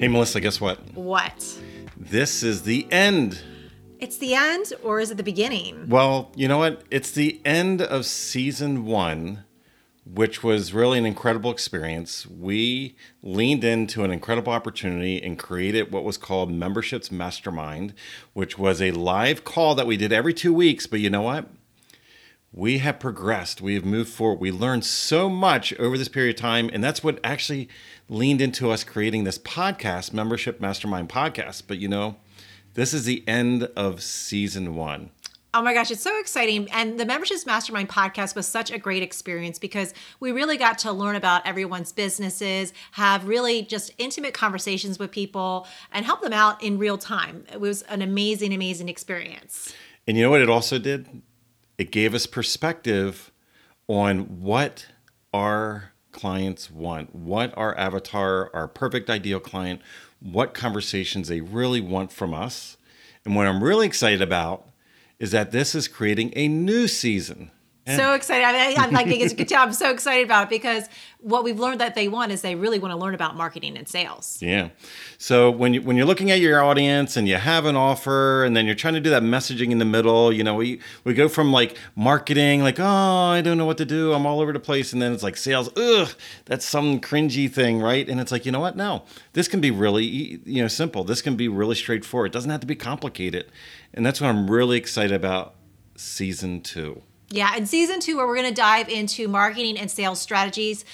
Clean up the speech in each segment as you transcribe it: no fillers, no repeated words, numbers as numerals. Hey, Melissa, guess what? What? This is the end. It's the end, or is it the beginning? Well, you know what? It's the end of season one, which was really an incredible experience. We leaned into an incredible opportunity and created what was called Memberships Mastermind, which was a live call that we did every 2 weeks. But you know what? We have progressed. We have moved forward. We learned so much over this period of time. And that's what actually leaned into us creating this podcast, Membership Mastermind Podcast. But you know, this is the end of season one. Oh my gosh, it's so exciting. And the Memberships Mastermind podcast was such a great experience because we really got to learn about everyone's businesses, have really just intimate conversations with people, and help them out in real time. It was an amazing, amazing experience. And you know what it also did? It gave us perspective on what our clients want, what our avatar, our perfect ideal client, what conversations they really want from us. And what I'm really excited about is that this is creating a new season. So excited. I'm like, as you can tell, I'm so excited about it because what we've learned that they want is they really want to learn about marketing and sales. Yeah. So when you're looking at your audience and you have an offer and then you're trying to do that messaging in the middle, you know, we go from like marketing, like, oh, I don't know what to do. I'm all over the place. And then it's like sales. Ugh, that's some cringy thing, right? And it's like, you know what? No, this can be really, you know, simple. This can be really straightforward. It doesn't have to be complicated. And that's what I'm really excited about season two. Yeah, in season two, where we're going to dive into marketing and sales strategies,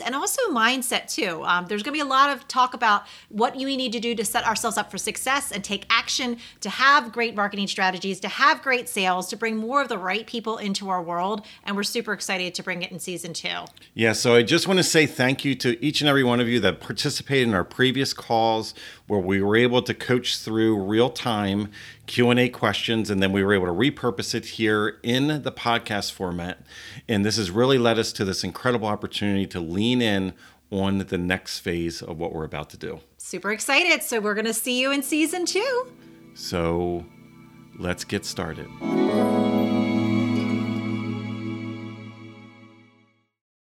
and also mindset too. There's going to be a lot of talk about what we need to do to set ourselves up for success and take action to have great marketing strategies, to have great sales, to bring more of the right people into our world. And we're super excited to bring it in season two. Yeah, so I just want to say thank you to each and every one of you that participated in our previous calls where we were able to coach through real time Q&A questions, and then we were able to repurpose it here in the podcast format. And this has really led us to this incredible opportunity to lean in on the next phase of what we're about to do. Super excited. So we're going to see you in season two. So let's get started.